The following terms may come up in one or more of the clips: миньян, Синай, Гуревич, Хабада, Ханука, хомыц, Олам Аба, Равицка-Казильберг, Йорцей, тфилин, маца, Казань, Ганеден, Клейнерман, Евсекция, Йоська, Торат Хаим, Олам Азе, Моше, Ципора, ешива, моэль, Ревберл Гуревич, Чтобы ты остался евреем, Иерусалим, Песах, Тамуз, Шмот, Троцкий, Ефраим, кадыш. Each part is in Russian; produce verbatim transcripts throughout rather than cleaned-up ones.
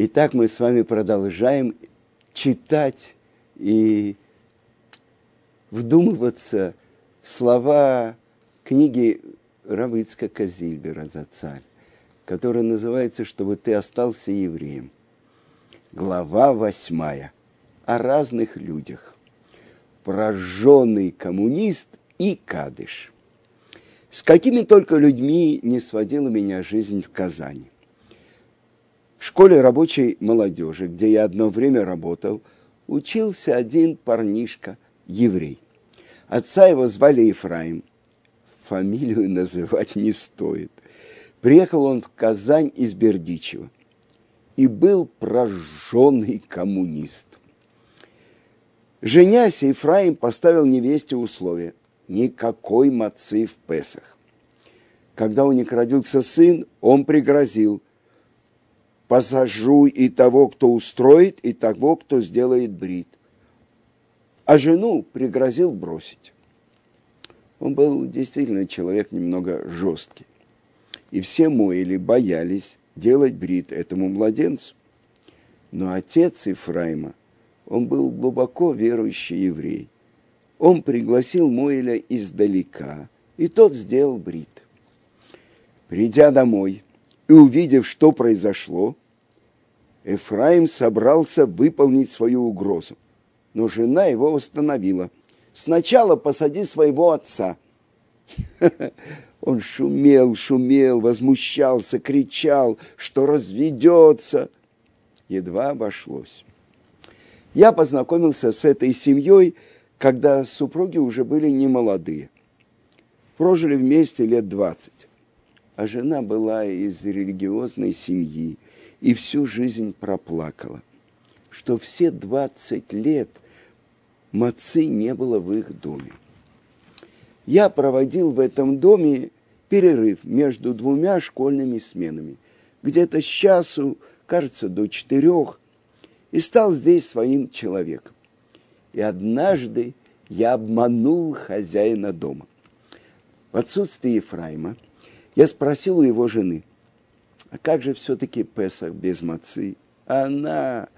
Итак, мы с вами продолжаем читать и вдумываться в слова книги Равицка-Казильберга «За царь», которая называется «Чтобы ты остался евреем». Глава восьмая. О разных людях. Прожженный коммунист и кадыш. С какими только людьми не сводила меня жизнь в Казани. В школе рабочей молодежи, где я одно время работал, учился один парнишка, еврей. Отца его звали Ефраим. Фамилию называть не стоит. Приехал он в Казань из Бердичева и был прожженный коммунист. Женясь, Ефраим поставил невесте условие – никакой мацы в Песах. Когда у них родился сын, он пригрозил: посажу и того, кто устроит, и того, кто сделает брит. А жену пригрозил бросить. Он был действительно человек немного жесткий. И все моили, боялись делать брит этому младенцу. Но отец Ефраима, он был глубоко верующий еврей. Он пригласил моэля издалека, и тот сделал брит. Придя домой и увидев, что произошло, Ефраим собрался выполнить свою угрозу. Но жена его остановила. «Сначала посади своего отца». Он шумел, шумел, возмущался, кричал, что разведется. Едва обошлось. Я познакомился с этой семьей, когда супруги уже были немолодые. Прожили вместе лет двадцать. А жена была из религиозной семьи и всю жизнь проплакала, что все двадцать лет мацы не было в их доме. Я проводил в этом доме перерыв между двумя школьными сменами, где-то с часу, кажется, до четырех, и стал здесь своим человеком. И однажды я обманул хозяина дома. В отсутствие Ефраима я спросил у его жены: а как же все-таки Песах без мацы? Она: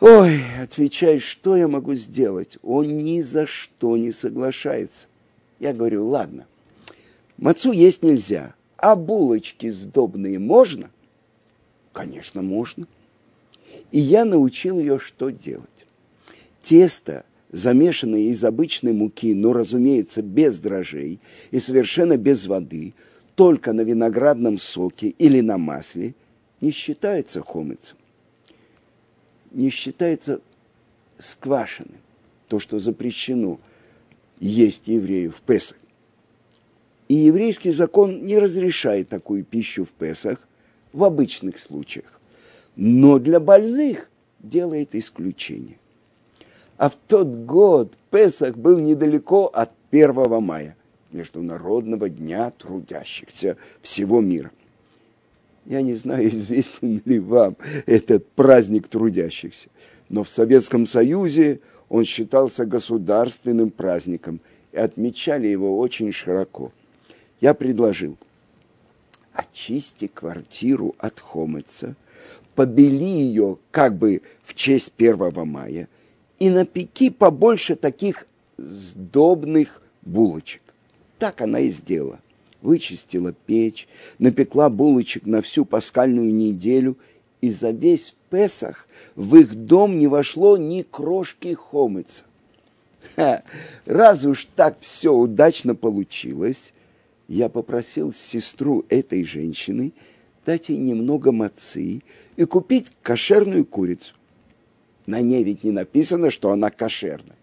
ой, отвечай, что я могу сделать? Он ни за что не соглашается. Я говорю: ладно, мацу есть нельзя, а булочки сдобные можно? Конечно, можно. И я научил ее, что делать. Тесто, замешанное из обычной муки, но, разумеется, без дрожжей и совершенно без воды, только на виноградном соке или на масле, не считается хомыцем, не считается сквашенным, то, что запрещено есть еврею в Песах. И еврейский закон не разрешает такую пищу в Песах в обычных случаях, но для больных делает исключение. А в тот год Песах был недалеко от первого мая. Международного дня трудящихся всего мира. Я не знаю, известен ли вам этот праздник трудящихся, но в Советском Союзе он считался государственным праздником, и отмечали его очень широко. Я предложил: очисти квартиру от хомыца, побели ее как бы в честь первого мая и напеки побольше таких сдобных булочек. Так она и сделала. Вычистила печь, напекла булочек на всю пасхальную неделю, и за весь Песах в их дом не вошло ни крошки хомыца. Ха, раз уж так все удачно получилось, я попросил сестру этой женщины дать ей немного мацы и купить кошерную курицу. На ней ведь не написано, что она кошерна.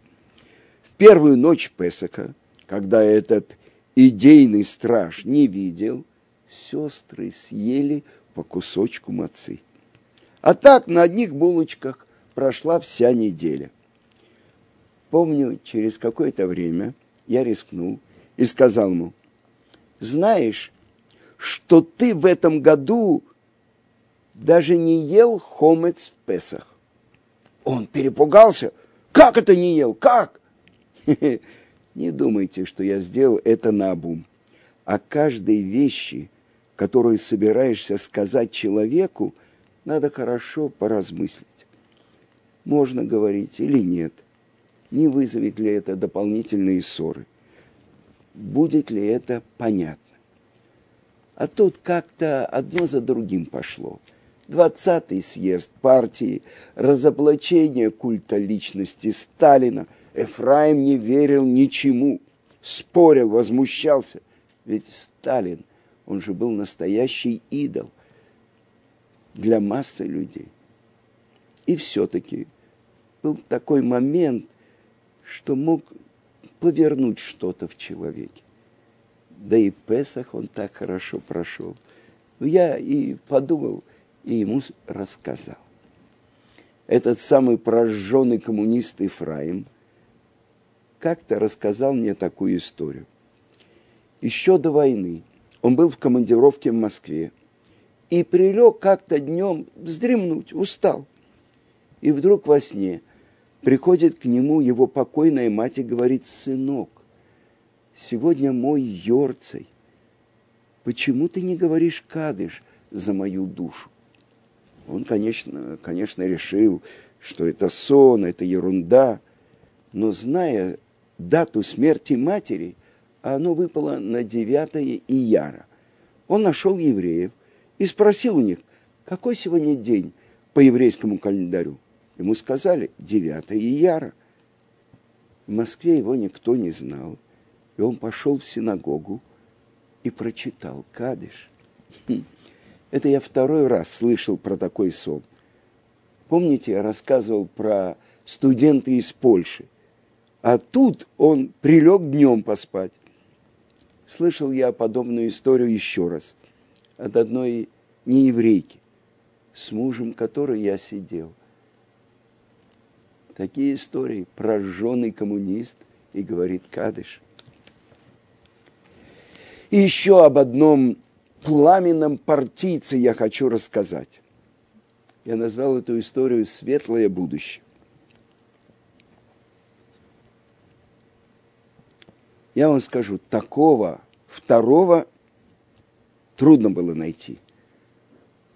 В первую ночь Песаха, когда этот идейный страж не видел, сестры съели по кусочку мацы. А так на одних булочках прошла вся неделя. Помню, через какое-то время я рискнул и сказал ему: знаешь, что ты в этом году даже не ел хомец в Песах? Он перепугался: как это не ел? Как? Не думайте, что я сделал это наобум. О каждой вещи, которую собираешься сказать человеку, надо хорошо поразмыслить. Можно говорить или нет, не вызовет ли это дополнительные ссоры, будет ли это понятно. А тут как-то одно за другим пошло. двадцатый съезд партии, разоблачение культа личности Сталина. Эфраим не верил ничему, спорил, возмущался. Ведь Сталин, он же был настоящий идол для массы людей. И все-таки был такой момент, что мог повернуть что-то в человеке. Да и Песах он так хорошо прошел. Я и подумал, и ему рассказал. Этот самый прожженный коммунист Эфраим как-то рассказал мне такую историю. Еще до войны он был в командировке в Москве и прилег как-то днем вздремнуть, устал. И вдруг во сне приходит к нему его покойная мать и говорит: «Сынок, сегодня мой Йорцей, почему ты не говоришь кадыш за мою душу?» Он, конечно, конечно, решил, что это сон, это ерунда, но, зная дату смерти матери, а оно выпало на девятое ияра, он нашел евреев и спросил у них, какой сегодня день по еврейскому календарю. Ему сказали девятое ияра. В Москве его никто не знал, и он пошел в синагогу и прочитал кадыш. Это я второй раз слышал про такой сон. Помните, я рассказывал про студента из Польши? А тут он прилег днем поспать. Слышал я подобную историю еще раз от одной нееврейки, с мужем которой я сидел. Такие истории. Прожженный коммунист и говорит кадыш. И еще об одном пламенном партийце я хочу рассказать. Я назвал эту историю «Светлое будущее». Я вам скажу, такого второго трудно было найти,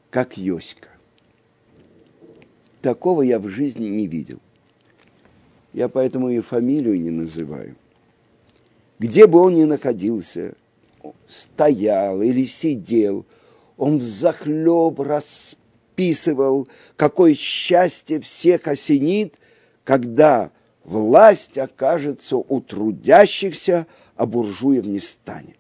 как Йоська. Такого я в жизни не видел. Я поэтому и фамилию не называю. Где бы он ни находился, стоял или сидел, он взахлеб расписывал, какое счастье всех осенит, когда власть окажется у трудящихся, а буржуев не станет.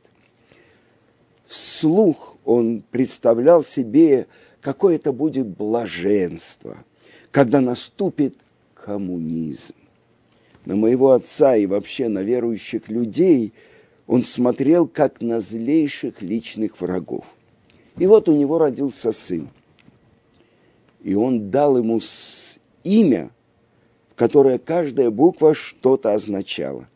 Вслух он представлял себе, какое это будет блаженство, когда наступит коммунизм. На моего отца и вообще на верующих людей он смотрел как на злейших личных врагов. И вот у него родился сын. И он дал ему имя, которое каждая буква что-то означала.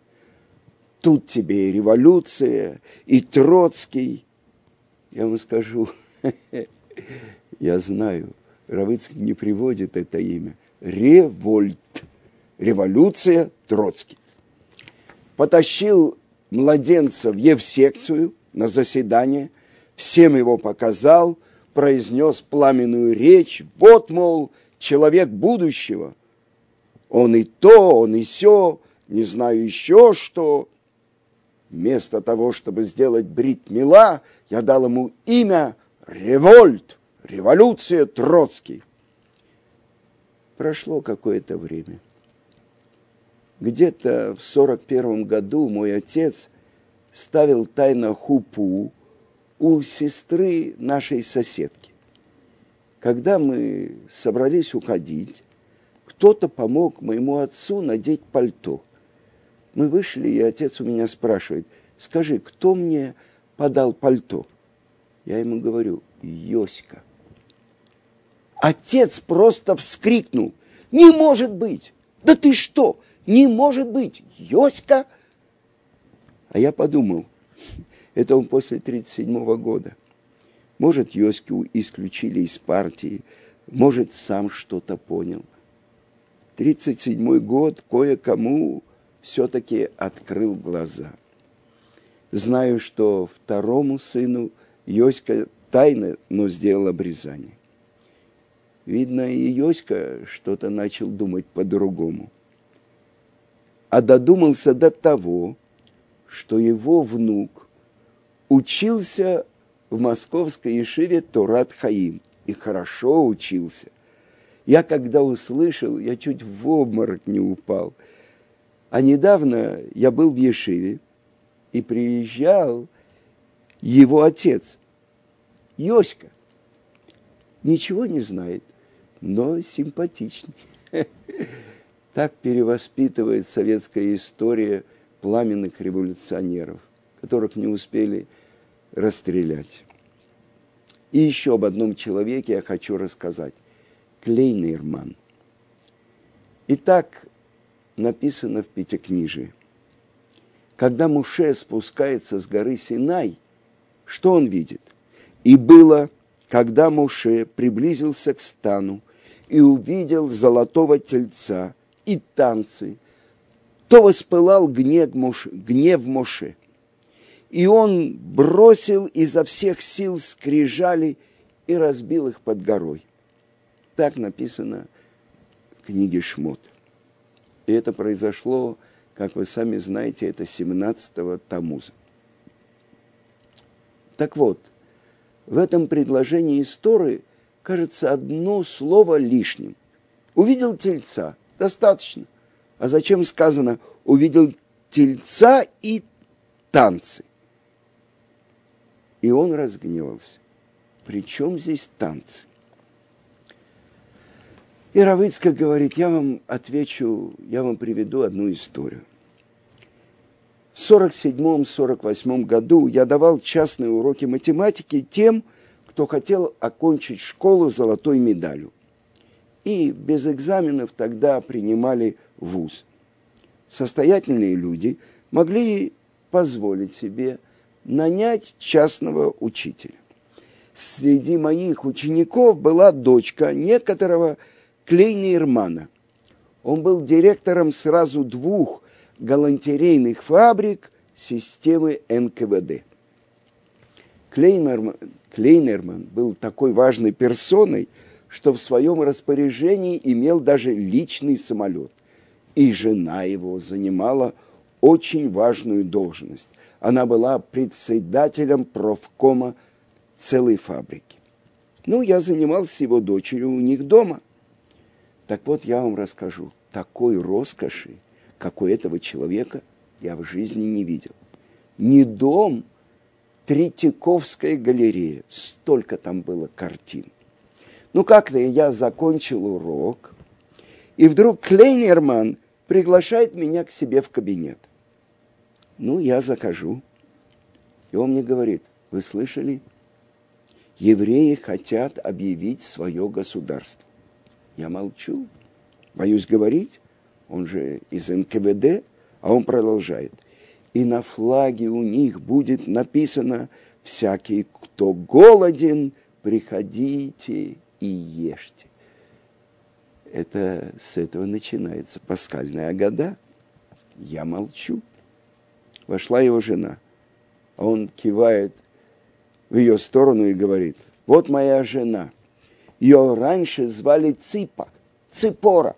Тут тебе и революция, и Троцкий. Я вам скажу, я знаю, Равицкий не приводит это имя. Револьт. Революция, Троцкий. Потащил младенца в Евсекцию на заседание, всем его показал, произнес пламенную речь. Вот, мол, человек будущего. Он и то, он и сё, не знаю еще что. Вместо того, чтобы сделать брит-мила, я дал ему имя Револьт, революция, Троцкий. Прошло какое-то время. Где-то в сорок первом году мой отец ставил тайно хупу у сестры нашей соседки. Когда мы собрались уходить, кто-то помог моему отцу надеть пальто. Мы вышли, и отец у меня спрашивает: «Скажи, кто мне подал пальто?» Я ему говорю: «Йоська». Отец просто вскрикнул: «Не может быть! Да ты что? Не может быть! Йоська!» А я подумал, это он после тридцать седьмого года. Может, Йоську исключили из партии, может, сам что-то понял. тридцать седьмой год кое-кому все-таки открыл глаза. Знаю, что второму сыну Йоська тайно, но сделал обрезание. Видно, и Йоська что-то начал думать по-другому. А додумался до того, что его внук учился в московской ешиве Торат Хаим. И хорошо учился. Я когда услышал, я чуть в обморок не упал. А недавно я был в ешиве, и приезжал его отец, Йоська. Ничего не знает, но симпатичный. Так перевоспитывает советская история пламенных революционеров, которых не успели расстрелять. И еще об одном человеке я хочу рассказать. Клейнерман. И так написано в Пятикнижии. Когда Муше спускается с горы Синай, что он видит? «И было, когда Муше приблизился к стану и увидел золотого тельца и танцы, то воспылал гнев Муше, гнев Муше. И он бросил изо всех сил скрижали и разбил их под горой». Так написано в книге Шмот. И это произошло, как вы сами знаете, это семнадцатого Тамуза. Так вот, в этом предложении из Торы, кажется, одно слово лишним. Увидел тельца, достаточно. А зачем сказано «увидел тельца и танцы»? И он разгневался. При чем здесь танцы? И Равицка говорит, я вам отвечу, я вам приведу одну историю. В сорок седьмом сорок восьмом году я давал частные уроки математики тем, кто хотел окончить школу золотой медалью. И без экзаменов тогда принимали вуз. Состоятельные люди могли позволить себе нанять частного учителя. Среди моих учеников была дочка некоторого Клейнермана. Он был директором сразу двух галантерейных фабрик системы эн ка вэ дэ. Клейнерман, Клейнерман был такой важной персоной, что в своем распоряжении имел даже личный самолет. И жена его занимала очень важную должность. Она была председателем профкома целой фабрики. Ну, я занимался его дочерью у них дома. Так вот, я вам расскажу, такой роскоши, как у этого человека, я в жизни не видел. Не дом, Третьяковская галерея, столько там было картин. Ну, как-то я закончил урок, и вдруг Клейнерман приглашает меня к себе в кабинет. Ну, я захожу, и он мне говорит, вы слышали? Евреи хотят объявить свое государство. Я молчу, боюсь говорить, он же из эн ка вэ дэ, а он продолжает. И на флаге у них будет написано «Всякий, кто голоден, приходите и ешьте». Это с этого начинается пасхальная агада. Я молчу. Вошла его жена, а он кивает в ее сторону и говорит «Вот моя жена». Ее раньше звали Ципа, Ципора.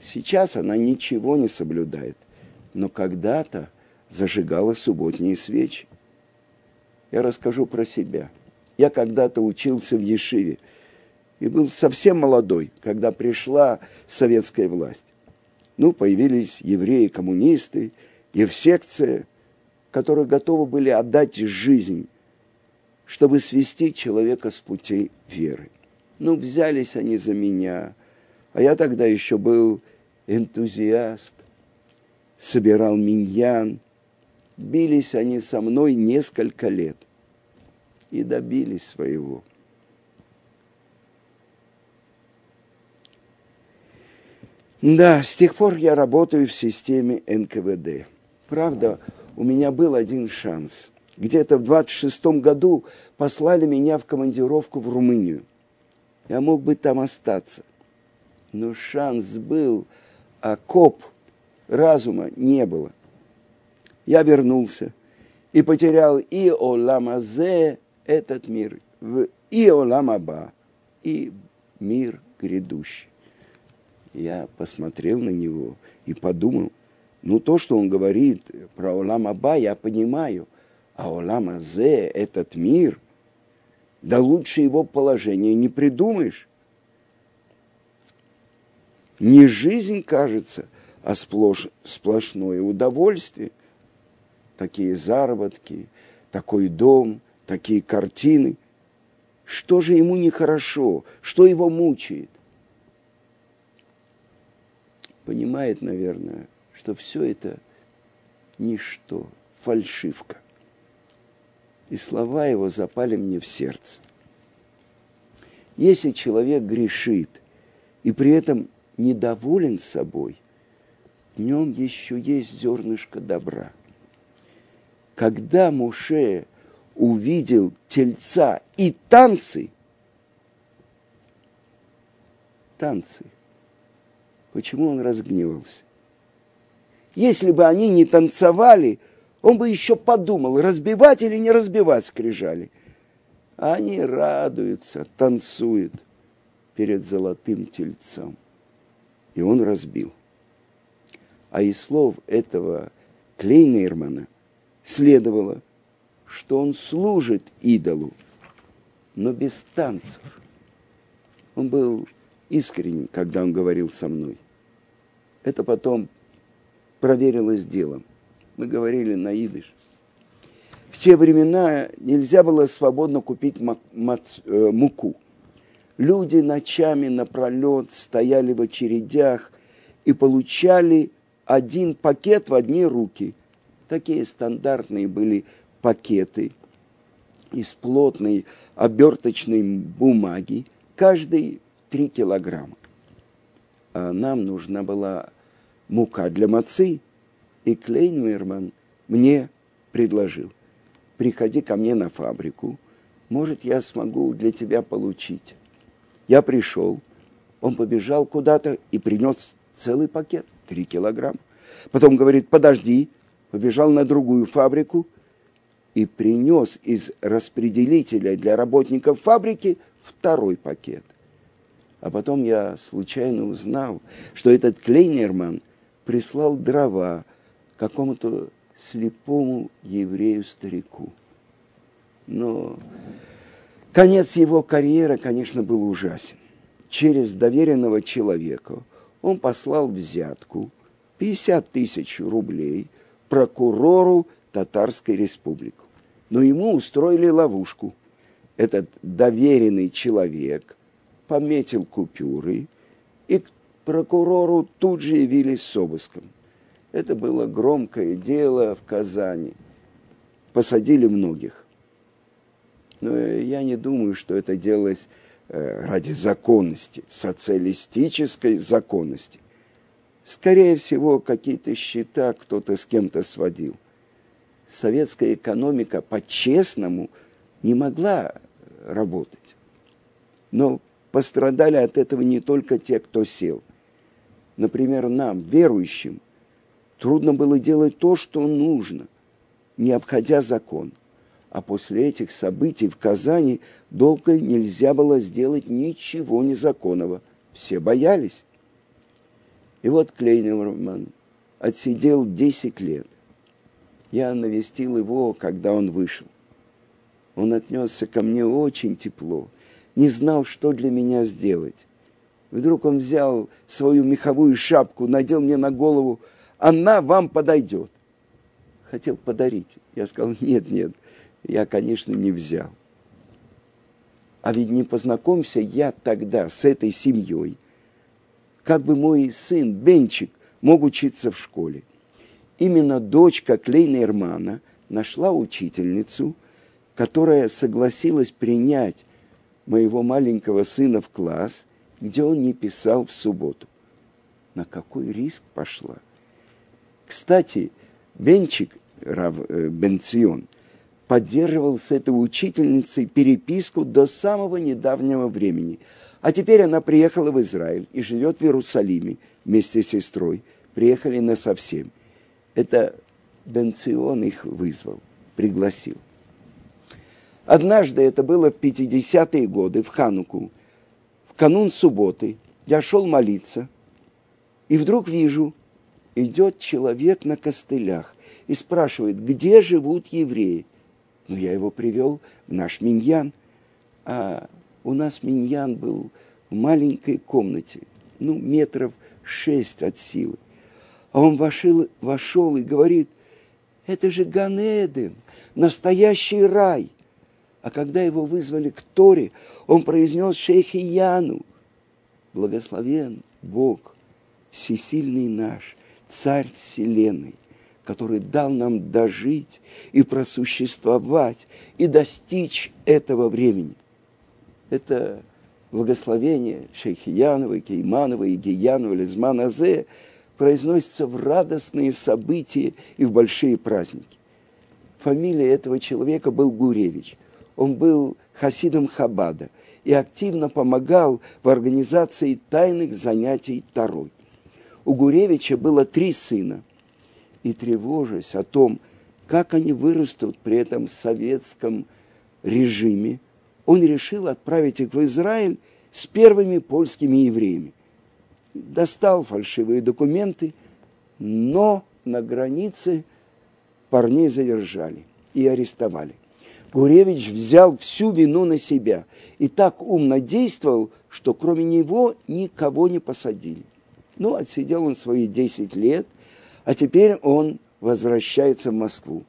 Сейчас она ничего не соблюдает, но когда-то зажигала субботние свечи. Я расскажу про себя. Я когда-то учился в ешиве и был совсем молодой, когда пришла советская власть. Ну, появились евреи-коммунисты, Евсекция, которые готовы были отдать жизнь, чтобы свести человека с путей веры. Ну, взялись они за меня, а я тогда еще был энтузиаст, собирал миньян. Бились они со мной несколько лет и добились своего. Да, с тех пор я работаю в системе эн ка вэ дэ. Правда, у меня был один шанс. Где-то в двадцать шестом году послали меня в командировку в Румынию. Я мог бы там остаться. Но шанс был, а коп разума не было. Я вернулся и потерял и олам азе, этот мир, и олам аба, и мир грядущий. Я посмотрел на него и подумал, ну то, что он говорит про Олам Аба, я понимаю, а Олам Азе, этот мир, да лучше его положение не придумаешь. Не жизнь, кажется, а сплош, сплошное удовольствие. Такие заработки, такой дом, такие картины. Что же ему нехорошо? Что его мучает? Понимает, наверное, что все это ничто, фальшивка. И слова его запали мне в сердце. Если человек грешит и при этом недоволен собой, в нем еще есть зернышко добра. Когда Моше увидел тельца и танцы, танцы, почему он разгневался? Если бы они не танцевали, он бы еще подумал, разбивать или не разбивать скрижали. А они радуются, танцуют перед золотым тельцом. И он разбил. А из слов этого Клейнермана следовало, что он служит идолу, но без танцев. Он был искренен, когда он говорил со мной. Это потом проверилось делом. Мы говорили на идиш. В те времена нельзя было свободно купить муку. Люди ночами напролет стояли в очередях и получали один пакет в одни руки. Такие стандартные были пакеты из плотной оберточной бумаги, каждый три килограмма. А нам нужна была мука для мацы, и Клейнмерман мне предложил: приходи ко мне на фабрику, может, я смогу для тебя получить. Я пришел, он побежал куда-то и принес целый пакет, три килограмма. Потом говорит, подожди, побежал на другую фабрику и принес из распределителя для работников фабрики второй пакет. А потом я случайно узнал, что этот Клейнерман прислал дрова какому-то слепому еврею-старику. Но конец его карьеры, конечно, был ужасен. Через доверенного человека он послал взятку пятьдесят тысяч рублей прокурору Татарской республики. Но ему устроили ловушку. Этот доверенный человек пометил купюры, и к прокурору тут же явились с обыском. Это было громкое дело в Казани. Посадили многих. Но я не думаю, что это делалось ради законности, социалистической законности. Скорее всего, какие-то счета кто-то с кем-то сводил. Советская экономика по-честному не могла работать. Но пострадали от этого не только те, кто сел. Например, нам, верующим, трудно было делать то, что нужно, не обходя закон. А после этих событий в Казани долго нельзя было сделать ничего незаконного. Все боялись. И вот Клейнерман отсидел десять лет. Я навестил его, когда он вышел. Он отнесся ко мне очень тепло, не знал, что для меня сделать. Вдруг он взял свою меховую шапку, надел мне на голову, она вам подойдет. Хотел подарить. Я сказал, нет, нет. Я, конечно, не взял. А ведь не познакомься я тогда с этой семьей, как бы мой сын Бенчик мог учиться в школе. Именно дочка Клейнермана нашла учительницу, которая согласилась принять моего маленького сына в класс, где он не писал в субботу. На какой риск пошла? Кстати, Бенчик, Рав, э, Бенцион, поддерживал с этой учительницей переписку до самого недавнего времени. А теперь она приехала в Израиль и живет в Иерусалиме вместе с сестрой. Приехали насовсем. Это Бенцион их вызвал, пригласил. Однажды, это было в пятидесятые годы, в Хануку, в в канун субботы я шел молиться, и вдруг вижу, идет человек на костылях и спрашивает, где живут евреи. Ну, я его привел в наш миньян. А у нас миньян был в маленькой комнате, ну, метров шесть от силы. А он вошел, вошел и говорит, это же Ганеден, настоящий рай. А когда его вызвали к Торе, он произнес Шейхияну, благословен Бог, всесильный наш, царь вселенной, который дал нам дожить и просуществовать, и достичь этого времени. Это благословение Шейхиянова, Кейманова, Игиянова, Лизманазе произносится в радостные события и в большие праздники. Фамилия этого человека был Гуревич. Он был хасидом Хабада и активно помогал в организации тайных занятий Торой. У Гуревича было три сына. И тревожась о том, как они вырастут при этом советском режиме, он решил отправить их в Израиль с первыми польскими евреями. Достал фальшивые документы, но на границе парней задержали и арестовали. Гуревич взял всю вину на себя и так умно действовал, что кроме него никого не посадили. Ну, отсидел он свои десять лет, а теперь он возвращается в Москву.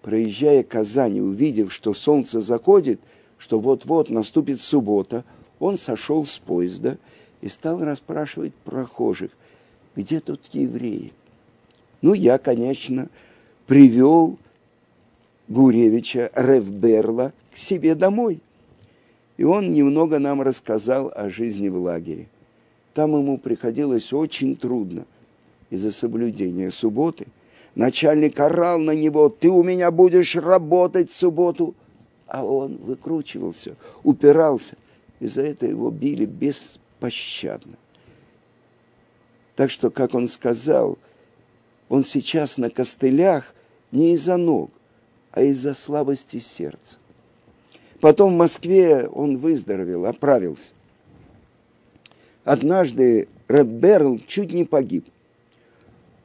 Проезжая Казань и увидев, что солнце заходит, что вот-вот наступит суббота, он сошел с поезда и стал расспрашивать прохожих, где тут евреи. Ну, я, конечно, привел Гуревича Ревберла к себе домой. И он немного нам рассказал о жизни в лагере. Там ему приходилось очень трудно из-за соблюдения субботы. Начальник орал на него, ты у меня будешь работать в субботу. А он выкручивался, упирался, и за это его били беспощадно. Так что, как он сказал, он сейчас на костылях не из-за ног, а из-за слабости сердца. Потом в Москве он выздоровел, оправился. Однажды Реберл чуть не погиб.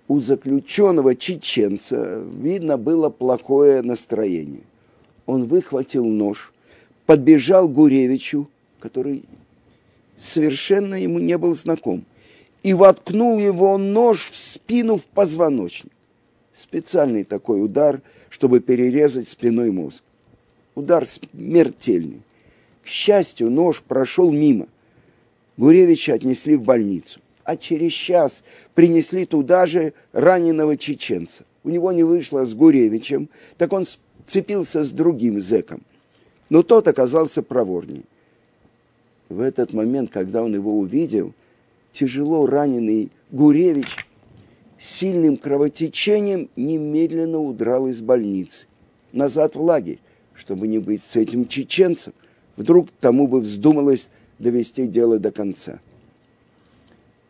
У заключенного чеченца, видно, было плохое настроение. Он выхватил нож, подбежал к Гуревичу, который совершенно ему не был знаком, и воткнул его нож в спину, в позвоночник. Специальный такой удар, чтобы перерезать спиной мозг. Удар смертельный. К счастью, нож прошел мимо. Гуревича отнесли в больницу. А через час принесли туда же раненого чеченца. У него не вышло с Гуревичем, так он сцепился с другим зэком. Но тот оказался проворнее. В этот момент, когда он его увидел, тяжело раненый Гуревич сильным кровотечением немедленно удрал из больницы. Назад в лагерь, чтобы не быть с этим чеченцем. Вдруг тому бы вздумалось довести дело до конца.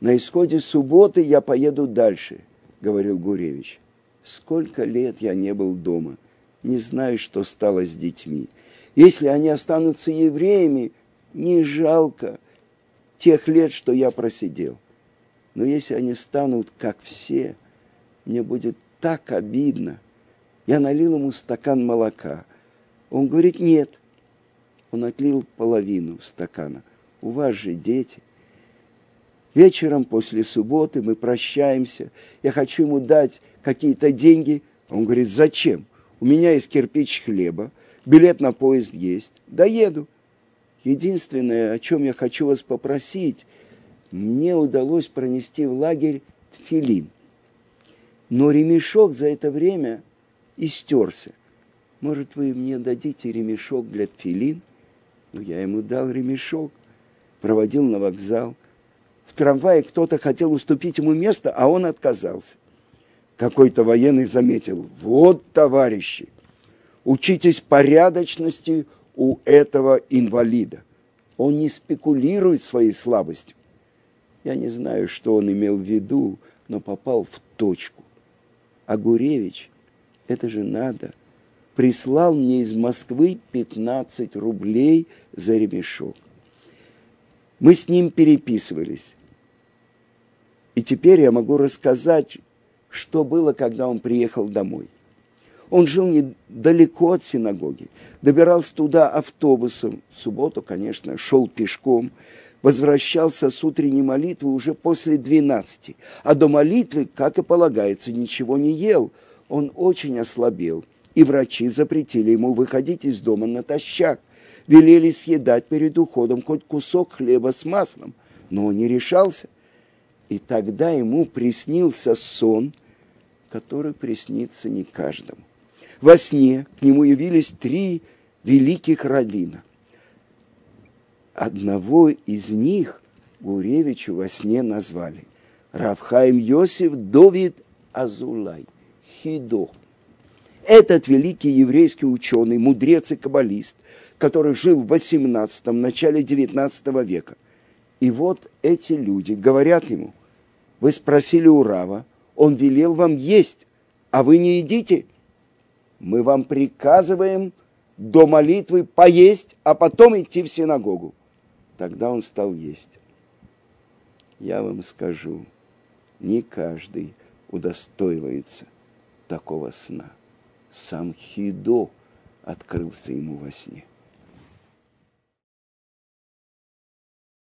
На исходе субботы я поеду дальше, говорил Гуревич. Сколько лет я не был дома, не знаю, что стало с детьми. Если они останутся евреями, не жалко тех лет, что я просидел. Но если они станут, как все, мне будет так обидно. Я налил ему стакан молока. Он говорит, нет. Он отлил половину стакана. У вас же дети. Вечером после субботы мы прощаемся. Я хочу ему дать какие-то деньги. Он говорит, зачем? У меня есть кирпич хлеба, билет на поезд есть. Доеду. Единственное, о чем я хочу вас попросить, мне удалось пронести в лагерь тфилин. Но ремешок за это время истерся. Может, вы мне дадите ремешок для тфилин? Ну, я ему дал ремешок, проводил на вокзал. В трамвае кто-то хотел уступить ему место, а он отказался. Какой-то военный заметил, вот, товарищи, учитесь порядочности у этого инвалида. Он не спекулирует своей слабостью. Я не знаю, что он имел в виду, но попал в точку. А Гуревич, это же надо, прислал мне из Москвы пятнадцать рублей за ремешок. Мы с ним переписывались. И теперь я могу рассказать, что было, когда он приехал домой. Он жил недалеко от синагоги, добирался туда автобусом, в субботу, конечно, шел пешком, возвращался с утренней молитвы уже после двенадцати, а до молитвы, как и полагается, ничего не ел. Он очень ослабел, и врачи запретили ему выходить из дома натощак, велели съедать перед уходом хоть кусок хлеба с маслом, но он не решался. И тогда ему приснился сон, который приснится не каждому. Во сне к нему явились три великих раввина. Одного из них Гуревичу во сне назвали рав Хаим Йосеф Довид Азулай, Хидо. Этот великий еврейский ученый, мудрец и каббалист, который жил в восемнадцатом, начале девятнадцатого века. И вот эти люди говорят ему: вы спросили у рава, он велел вам есть, а вы не едите. Мы вам приказываем до молитвы поесть, а потом идти в синагогу. Тогда он стал есть. Я вам скажу, не каждый удостоивается такого сна. Сам Хидо открылся ему во сне.